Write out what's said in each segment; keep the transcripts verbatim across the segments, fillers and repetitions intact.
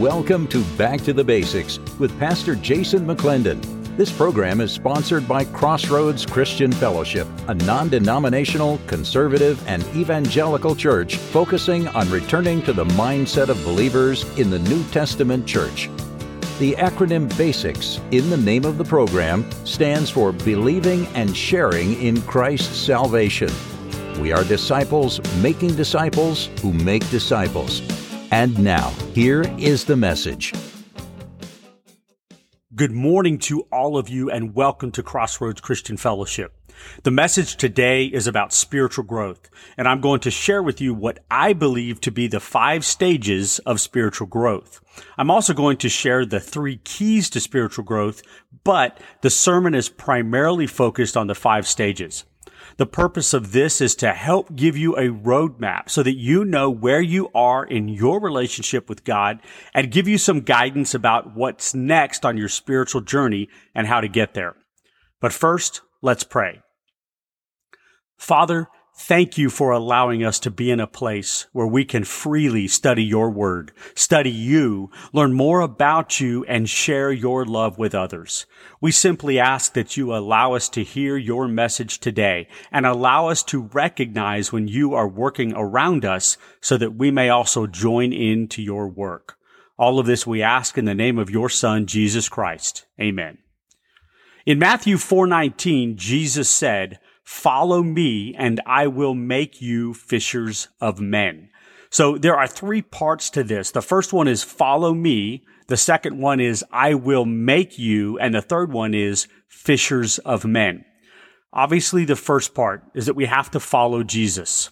Welcome to Back to the Basics with Pastor Jason McLendon. This program is sponsored by Crossroads Christian Fellowship, a non-denominational, conservative, and evangelical church focusing on returning to the mindset of believers in the New Testament church. The acronym BASICS, in the name of the program, stands for Believing and Sharing in Christ's Salvation. We are disciples making disciples who make disciples. And now, here is the message. Good morning to all of you and welcome to Crossroads Christian Fellowship. The message today is about spiritual growth, and I'm going to share with you what I believe to be the five stages of spiritual growth. I'm also going to share the three keys to spiritual growth, but the sermon is primarily focused on the five stages. The purpose of this is to help give you a roadmap so that you know where you are in your relationship with God and give you some guidance about what's next on your spiritual journey and how to get there. But first, let's pray. Father, thank you for allowing us to be in a place where we can freely study your word, study you, learn more about you, and share your love with others. We simply ask that you allow us to hear your message today and allow us to recognize when you are working around us so that we may also join in to your work. All of this we ask in the name of your Son, Jesus Christ. Amen. In Matthew four nineteen, Jesus said, "Follow me, and I will make you fishers of men." So there are three parts to this. The first one is follow me. The second one is I will make you. And the third one is fishers of men. Obviously, the first part is that we have to follow Jesus.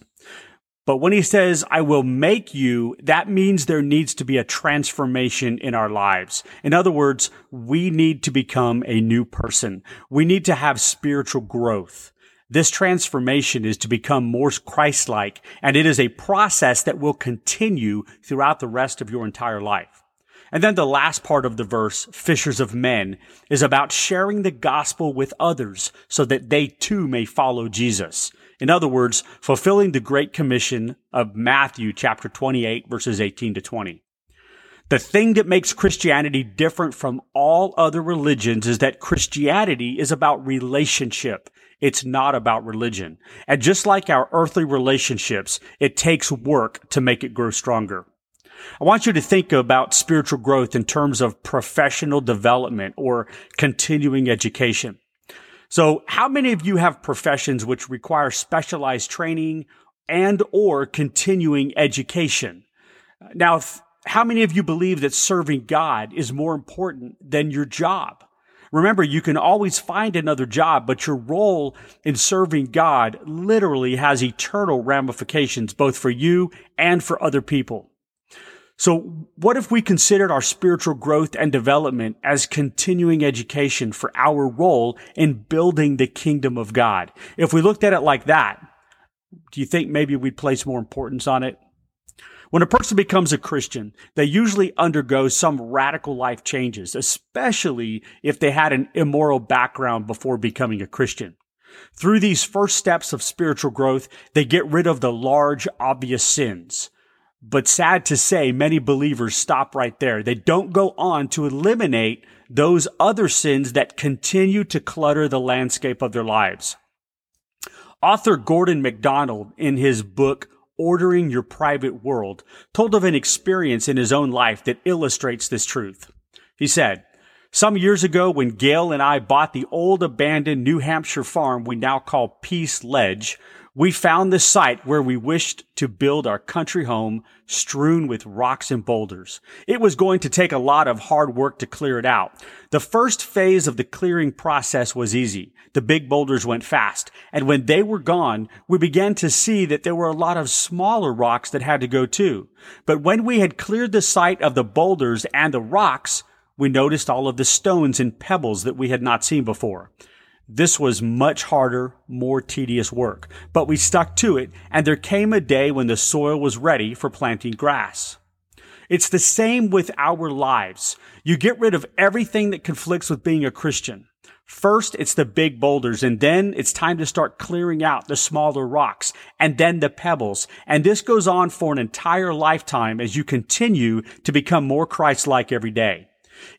But when he says, I will make you, that means there needs to be a transformation in our lives. In other words, we need to become a new person. We need to have spiritual growth. This transformation is to become more Christ-like, and it is a process that will continue throughout the rest of your entire life. And then the last part of the verse, fishers of men, is about sharing the gospel with others so that they too may follow Jesus. In other words, fulfilling the Great Commission of Matthew chapter twenty-eight, verses eighteen to twenty. The thing that makes Christianity different from all other religions is that Christianity is about relationship. It's not about religion. And just like our earthly relationships, it takes work to make it grow stronger. I want you to think about spiritual growth in terms of professional development or continuing education. So how many of you have professions which require specialized training and or continuing education? Now, how many of you believe that serving God is more important than your job? Remember, you can always find another job, but your role in serving God literally has eternal ramifications, both for you and for other people. So what if we considered our spiritual growth and development as continuing education for our role in building the kingdom of God? If we looked at it like that, do you think maybe we'd place more importance on it? When a person becomes a Christian, they usually undergo some radical life changes, especially if they had an immoral background before becoming a Christian. Through these first steps of spiritual growth, they get rid of the large, obvious sins. But sad to say, many believers stop right there. They don't go on to eliminate those other sins that continue to clutter the landscape of their lives. Author Gordon MacDonald, in his book, Ordering Your Private World, told of an experience in his own life that illustrates this truth. He said, "Some years ago when Gail and I bought the old abandoned New Hampshire farm we now call Peace Ledge, we found the site where we wished to build our country home strewn with rocks and boulders. It was going to take a lot of hard work to clear it out. The first phase of the clearing process was easy. The big boulders went fast, and when they were gone, we began to see that there were a lot of smaller rocks that had to go too. But when we had cleared the site of the boulders and the rocks, we noticed all of the stones and pebbles that we had not seen before. This was much harder, more tedious work, but we stuck to it, and there came a day when the soil was ready for planting grass." It's the same with our lives. You get rid of everything that conflicts with being a Christian. First, it's the big boulders, and then it's time to start clearing out the smaller rocks, and then the pebbles. And this goes on for an entire lifetime as you continue to become more Christ-like every day.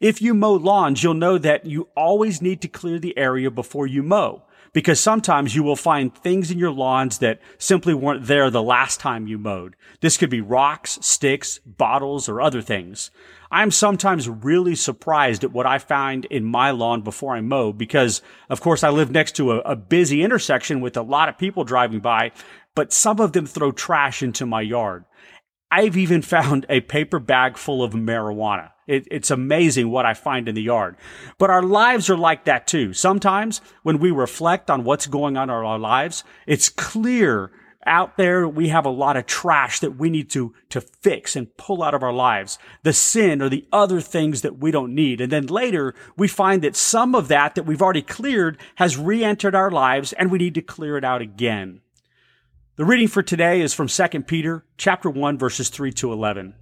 If you mow lawns, you'll know that you always need to clear the area before you mow, because sometimes you will find things in your lawns that simply weren't there the last time you mowed. This could be rocks, sticks, bottles, or other things. I'm sometimes really surprised at what I find in my lawn before I mow because, of course, I live next to a, a busy intersection with a lot of people driving by, but some of them throw trash into my yard. I've even found a paper bag full of marijuana. It, it's amazing what I find in the yard. But our lives are like that too. Sometimes when we reflect on what's going on in our lives, it's clear out there we have a lot of trash that we need to, to fix and pull out of our lives, the sin or the other things that we don't need. And then later we find that some of that that we've already cleared has re-entered our lives and we need to clear it out again. The reading for today is from Second Peter chapter one, verses three to eleven.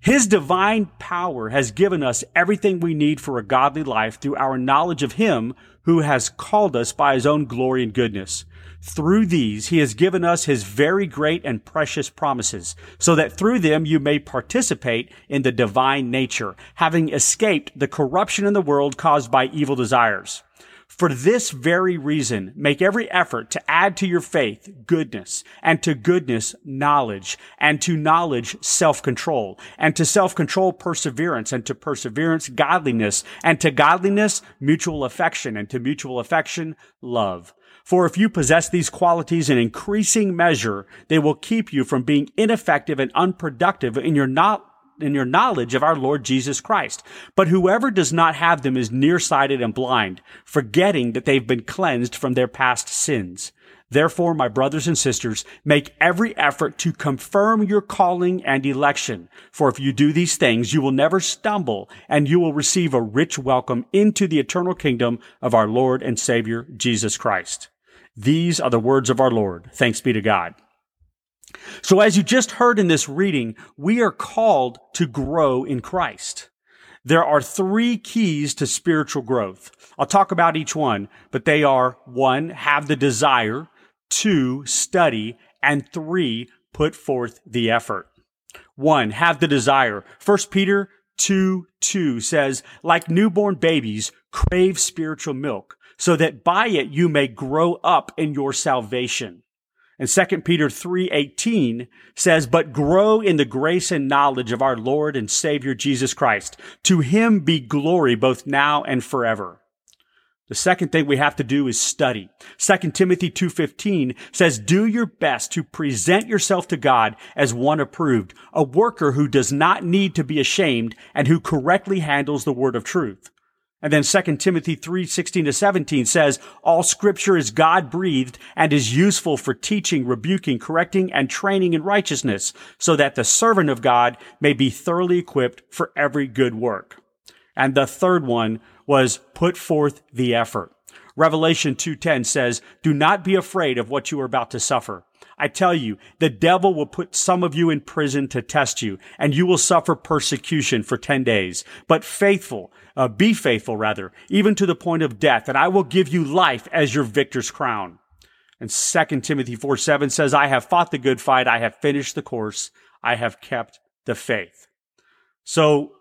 His divine power has given us everything we need for a godly life through our knowledge of him who has called us by his own glory and goodness. Through these, he has given us his very great and precious promises, so that through them you may participate in the divine nature, having escaped the corruption in the world caused by evil desires. For this very reason, make every effort to add to your faith goodness, and to goodness knowledge, and to knowledge self-control, and to self-control perseverance, and to perseverance godliness, and to godliness mutual affection, and to mutual affection love. For if you possess these qualities in increasing measure, they will keep you from being ineffective and unproductive in your not in your knowledge of our Lord Jesus Christ. But whoever does not have them is nearsighted and blind, forgetting that they've been cleansed from their past sins. Therefore, my brothers and sisters, make every effort to confirm your calling and election. For if you do these things, you will never stumble, and you will receive a rich welcome into the eternal kingdom of our Lord and Savior, Jesus Christ. These are the words of our Lord. Thanks be to God. So as you just heard in this reading, we are called to grow in Christ. There are three keys to spiritual growth. I'll talk about each one, but they are: one, have the desire; two, study; and three, put forth the effort. One, have the desire. First Peter two two says, like newborn babies, crave spiritual milk, so that by it you may grow up in your salvation. And Second Peter three eighteen says, but grow in the grace and knowledge of our Lord and Savior Jesus Christ. To him be glory both now and forever. The second thing we have to do is study. Second Timothy two fifteen says, do your best to present yourself to God as one approved, a worker who does not need to be ashamed and who correctly handles the word of truth. And then Second Timothy three sixteen to seventeen says, all scripture is God-breathed and is useful for teaching, rebuking, correcting, and training in righteousness, so that the servant of God may be thoroughly equipped for every good work. And the third one was put forth the effort. Revelation two ten says, do not be afraid of what you are about to suffer. I tell you, the devil will put some of you in prison to test you, and you will suffer persecution for ten days. But faithful, uh, be faithful rather, even to the point of death, and I will give you life as your victor's crown. And Second Timothy four seven says, I have fought the good fight, I have finished the course, I have kept the faith. So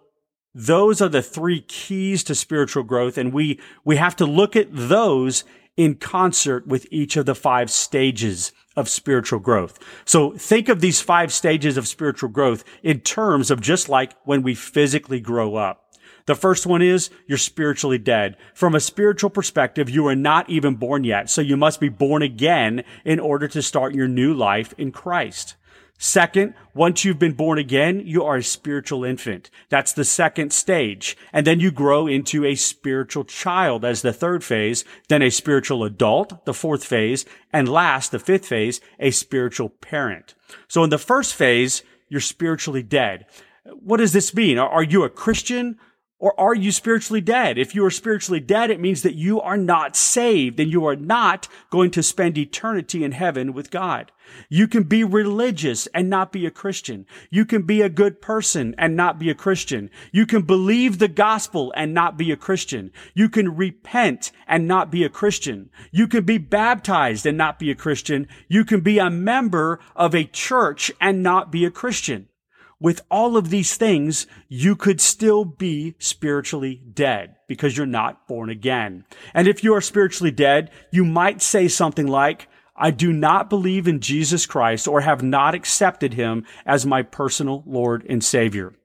those are the three keys to spiritual growth, and we, we have to look at those in concert with each of the five stages of spiritual growth. So think of these five stages of spiritual growth in terms of just like when we physically grow up. The first one is you're spiritually dead. From a spiritual perspective, you are not even born yet, so you must be born again in order to start your new life in Christ. Second, once you've been born again, you are a spiritual infant. That's the second stage. And then you grow into a spiritual child as the third phase, then a spiritual adult, the fourth phase, and last, the fifth phase, a spiritual parent. So in the first phase, you're spiritually dead. What does this mean? Are you a Christian? Or are you spiritually dead? If you are spiritually dead, it means that you are not saved and you are not going to spend eternity in heaven with God. You can be religious and not be a Christian. You can be a good person and not be a Christian. You can believe the gospel and not be a Christian. You can repent and not be a Christian. You can be baptized and not be a Christian. You can be a member of a church and not be a Christian. With all of these things, you could still be spiritually dead because you're not born again. And if you are spiritually dead, you might say something like, I do not believe in Jesus Christ or have not accepted him as my personal Lord and Savior.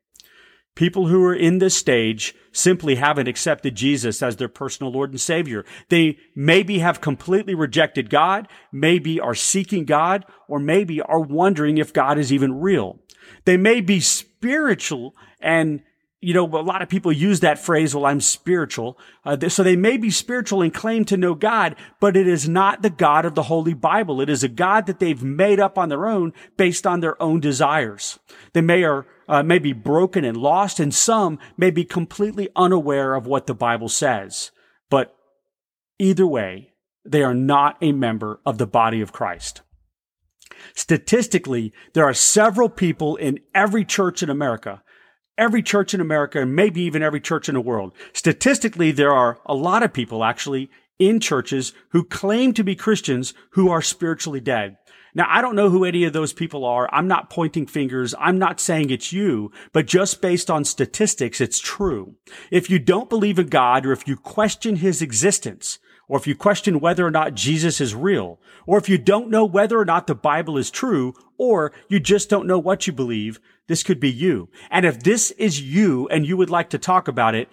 People who are in this stage simply haven't accepted Jesus as their personal Lord and Savior. They maybe have completely rejected God, maybe are seeking God, or maybe are wondering if God is even real. They may be spiritual, and, you know, a lot of people use that phrase, well, I'm spiritual. Uh, so they may be spiritual and claim to know God, but it is not the God of the Holy Bible. It is a God that they've made up on their own based on their own desires. They may, are, uh, may be broken and lost, and some may be completely unaware of what the Bible says. But either way, they are not a member of the body of Christ. Statistically, there are several people in every church in America, every church in America, and maybe even every church in the world. Statistically, there are a lot of people actually in churches who claim to be Christians who are spiritually dead. Now, I don't know who any of those people are. I'm not pointing fingers. I'm not saying it's you, but just based on statistics, it's true. If you don't believe in God or if you question his existence, or if you question whether or not Jesus is real, or if you don't know whether or not the Bible is true, or you just don't know what you believe, this could be you. And if this is you and you would like to talk about it,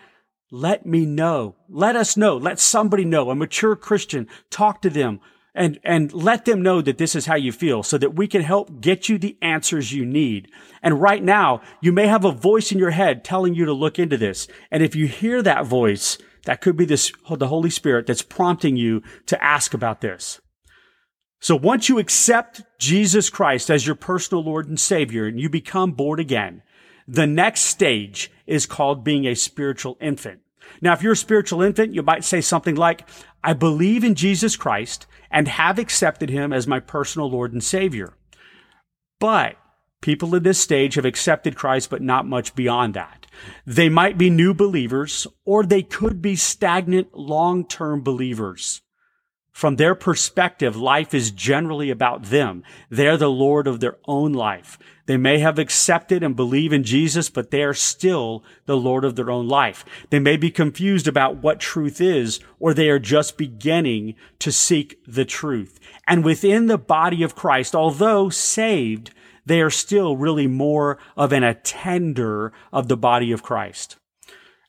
let me know. Let us know. Let somebody know. A mature Christian. Talk to them and, and let them know that this is how you feel so that we can help get you the answers you need. And right now, you may have a voice in your head telling you to look into this. And if you hear that voice, that could be this, the Holy Spirit that's prompting you to ask about this. So once you accept Jesus Christ as your personal Lord and Savior and you become born again, the next stage is called being a spiritual infant. Now, if you're a spiritual infant, you might say something like, I believe in Jesus Christ and have accepted him as my personal Lord and Savior. But people in this stage have accepted Christ, but not much beyond that. They might be new believers, or they could be stagnant long-term believers. From their perspective, life is generally about them. They're the Lord of their own life. They may have accepted and believe in Jesus, but they are still the Lord of their own life. They may be confused about what truth is, or they are just beginning to seek the truth. And within the body of Christ, although saved, they are still really more of an attender of the body of Christ.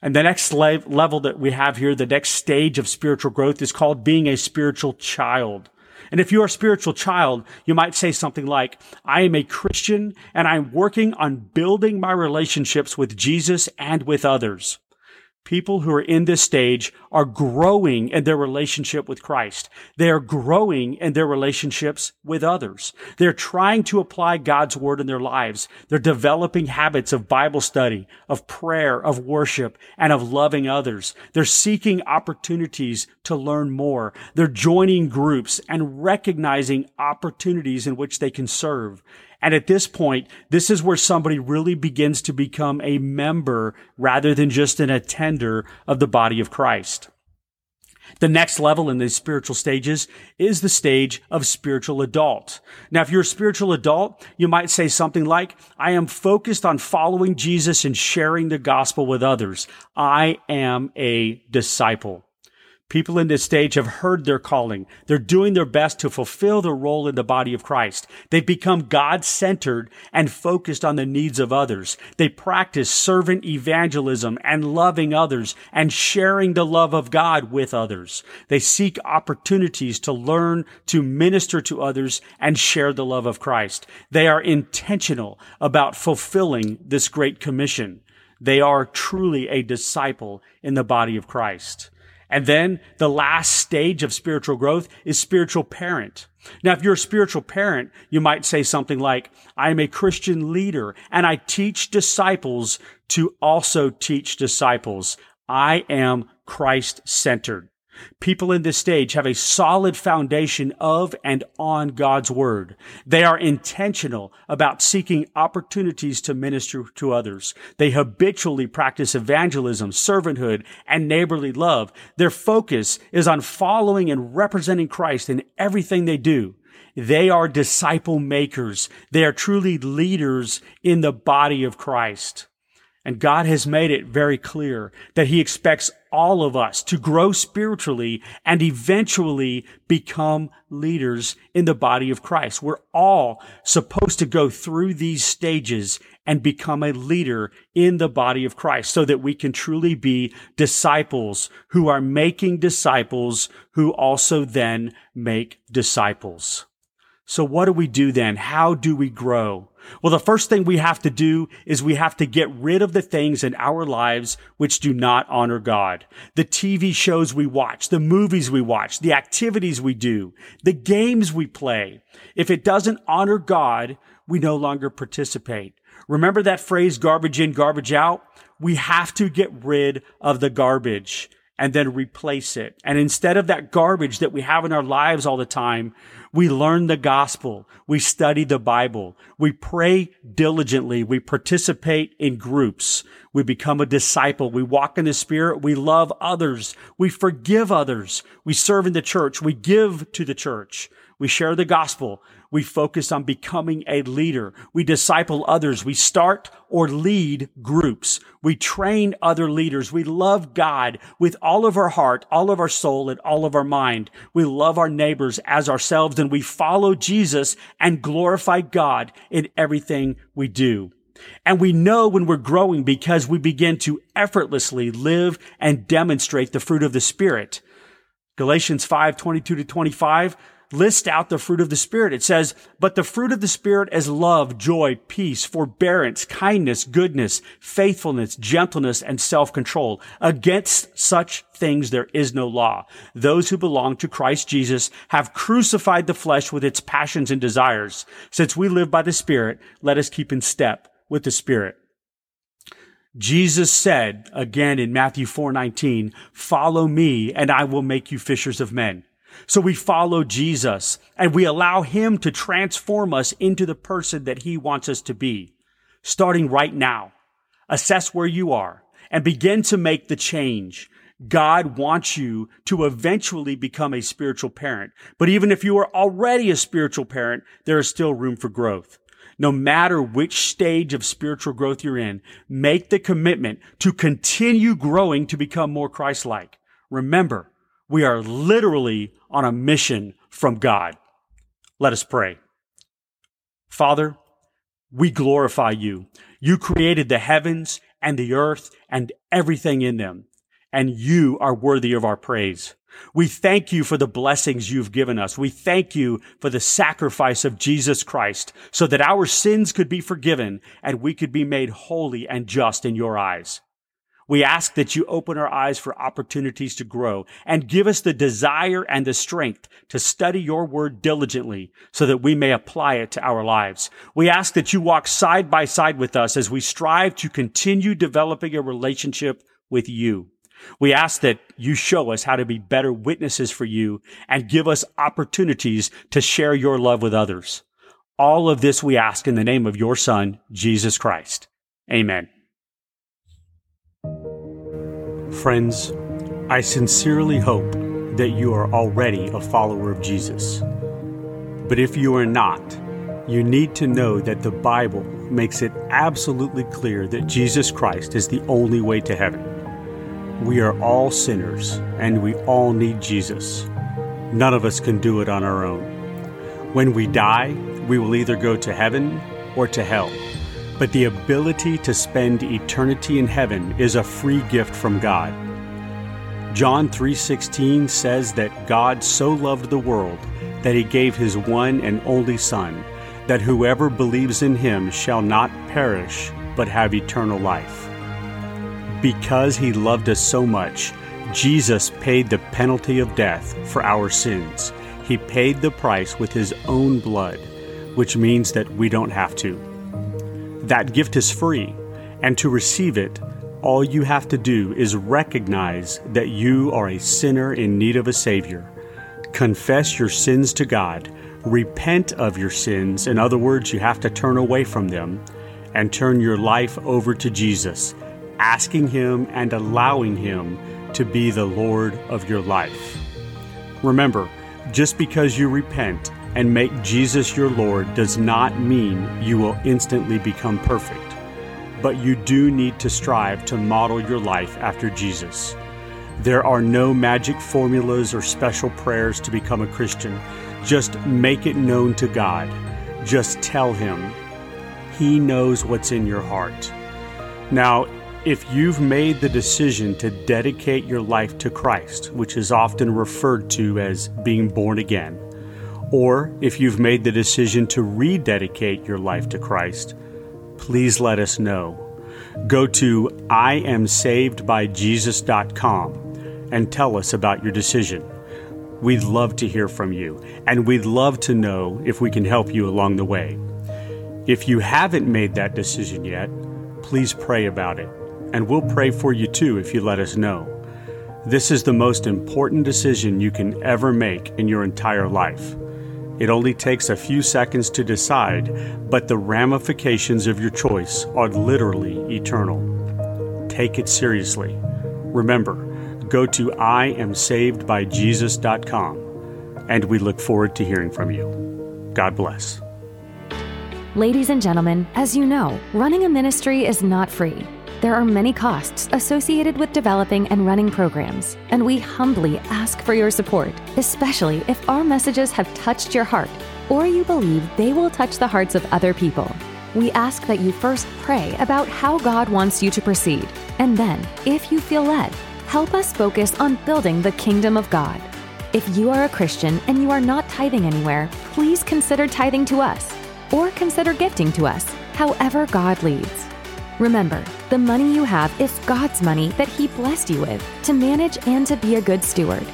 And the next level that we have here, the next stage of spiritual growth is called being a spiritual child. And if you are a spiritual child, you might say something like, I am a Christian and I'm working on building my relationships with Jesus and with others. People who are in this stage are growing in their relationship with Christ. They are growing in their relationships with others. They're trying to apply God's word in their lives. They're developing habits of Bible study, of prayer, of worship, and of loving others. They're seeking opportunities to learn more. They're joining groups and recognizing opportunities in which they can serve. And at this point, this is where somebody really begins to become a member rather than just an attender of the body of Christ. The next level in these spiritual stages is the stage of spiritual adult. Now, if you're a spiritual adult, you might say something like, I am focused on following Jesus and sharing the gospel with others. I am a disciple. People in this stage have heard their calling. They're doing their best to fulfill their role in the body of Christ. They've become God-centered and focused on the needs of others. They practice servant evangelism and loving others and sharing the love of God with others. They seek opportunities to learn to minister to others and share the love of Christ. They are intentional about fulfilling this great commission. They are truly a disciple in the body of Christ. And then the last stage of spiritual growth is spiritual parent. Now, if you're a spiritual parent, you might say something like, I am a Christian leader and I teach disciples to also teach disciples. I am Christ-centered. People in this stage have a solid foundation of and on God's word. They are intentional about seeking opportunities to minister to others. They habitually practice evangelism, servanthood, and neighborly love. Their focus is on following and representing Christ in everything they do. They are disciple makers. They are truly leaders in the body of Christ. And God has made it very clear that He expects all of us to grow spiritually and eventually become leaders in the body of Christ. We're all supposed to go through these stages and become a leader in the body of Christ so that we can truly be disciples who are making disciples who also then make disciples. So what do we do then? How do we grow? Well, the first thing we have to do is we have to get rid of the things in our lives which do not honor God. The T V shows we watch, the movies we watch, the activities we do, the games we play. If it doesn't honor God, we no longer participate. Remember that phrase, garbage in, garbage out? We have to get rid of the garbage and then replace it. And instead of that garbage that we have in our lives all the time, we learn the gospel. We study the Bible. We pray diligently. We participate in groups. We become a disciple. We walk in the Spirit. We love others. We forgive others. We serve in the church. We give to the church. We share the gospel. We focus on becoming a leader. We disciple others. We start or lead groups. We train other leaders. We love God with all of our heart, all of our soul, and all of our mind. We love our neighbors as ourselves, and we follow Jesus and glorify God in everything we do. And we know when we're growing because we begin to effortlessly live and demonstrate the fruit of the Spirit. Galatians five, twenty-two to twenty-five list out the fruit of the Spirit. It says, but the fruit of the Spirit is love, joy, peace, forbearance, kindness, goodness, faithfulness, gentleness, and self-control. Against such things there is no law. Those who belong to Christ Jesus have crucified the flesh with its passions and desires. Since we live by the Spirit, let us keep in step with the Spirit. Jesus said again in Matthew four nineteen, follow me and I will make you fishers of men. So we follow Jesus and we allow Him to transform us into the person that He wants us to be. Starting right now, assess where you are and begin to make the change. God wants you to eventually become a spiritual parent. But even if you are already a spiritual parent, there is still room for growth. No matter which stage of spiritual growth you're in, make the commitment to continue growing to become more Christ-like. Remember, we are literally on a mission from God. Let us pray. Father, we glorify you. You created the heavens and the earth and everything in them, and you are worthy of our praise. We thank you for the blessings you've given us. We thank you for the sacrifice of Jesus Christ so that our sins could be forgiven and we could be made holy and just in your eyes. We ask that you open our eyes for opportunities to grow and give us the desire and the strength to study your word diligently so that we may apply it to our lives. We ask that you walk side by side with us as we strive to continue developing a relationship with you. We ask that you show us how to be better witnesses for you and give us opportunities to share your love with others. All of this we ask in the name of your Son, Jesus Christ. Amen. Friends, I sincerely hope that you are already a follower of Jesus. But if you are not, you need to know that the Bible makes it absolutely clear that Jesus Christ is the only way to heaven. We are all sinners and we all need Jesus. None of us can do it on our own. When we die, we will either go to heaven or to hell. But the ability to spend eternity in heaven is a free gift from God. John three sixteen says that God so loved the world that He gave His one and only Son, that whoever believes in Him shall not perish but have eternal life. Because He loved us so much, Jesus paid the penalty of death for our sins. He paid the price with His own blood, which means that we don't have to. That gift is free, and to receive it, all you have to do is recognize that you are a sinner in need of a Savior. Confess your sins to God. Repent of your sins. In other words, you have to turn away from them and turn your life over to Jesus, asking Him and allowing Him to be the Lord of your life. Remember, just because you repent and make Jesus your Lord does not mean you will instantly become perfect. But you do need to strive to model your life after Jesus. There are no magic formulas or special prayers to become a Christian. Just make it known to God. Just tell Him. He knows what's in your heart. Now, if you've made the decision to dedicate your life to Christ, which is often referred to as being born again, or if you've made the decision to rededicate your life to Christ, please let us know. Go to I am saved by Jesus dot com and tell us about your decision. We'd love to hear from you, and we'd love to know if we can help you along the way. If you haven't made that decision yet, please pray about it, and we'll pray for you too if you let us know. This is the most important decision you can ever make in your entire life. It only takes a few seconds to decide, but the ramifications of your choice are literally eternal. Take it seriously. Remember, go to I am saved by Jesus dot com, and we look forward to hearing from you. God bless. Ladies and gentlemen, as you know, running a ministry is not free. There are many costs associated with developing and running programs, and we humbly ask for your support, especially if our messages have touched your heart or you believe they will touch the hearts of other people. We ask that you first pray about how God wants you to proceed, and then, if you feel led, help us focus on building the kingdom of God. If you are a Christian and you are not tithing anywhere, please consider tithing to us or consider gifting to us, however God leads. Remember, the money you have is God's money that He blessed you with to manage and to be a good steward.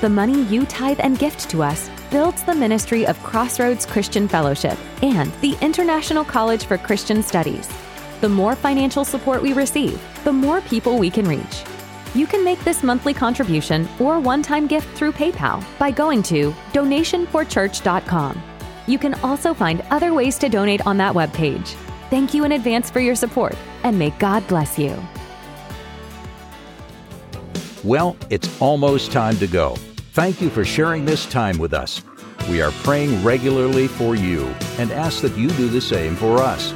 The money you tithe and gift to us builds the ministry of Crossroads Christian Fellowship and the International College for Christian Studies. The more financial support we receive, the more people we can reach. You can make this monthly contribution or one-time gift through PayPal by going to donation for church dot com. You can also find other ways to donate on that webpage. Thank you in advance for your support, and may God bless you. Well, it's almost time to go. Thank you for sharing this time with us. We are praying regularly for you and ask that you do the same for us.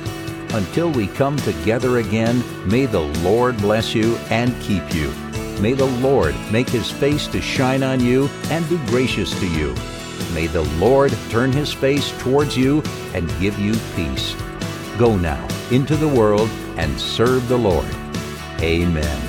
Until we come together again, may the Lord bless you and keep you. May the Lord make His face to shine on you and be gracious to you. May the Lord turn His face towards you and give you peace. Go now into the world and serve the Lord. Amen.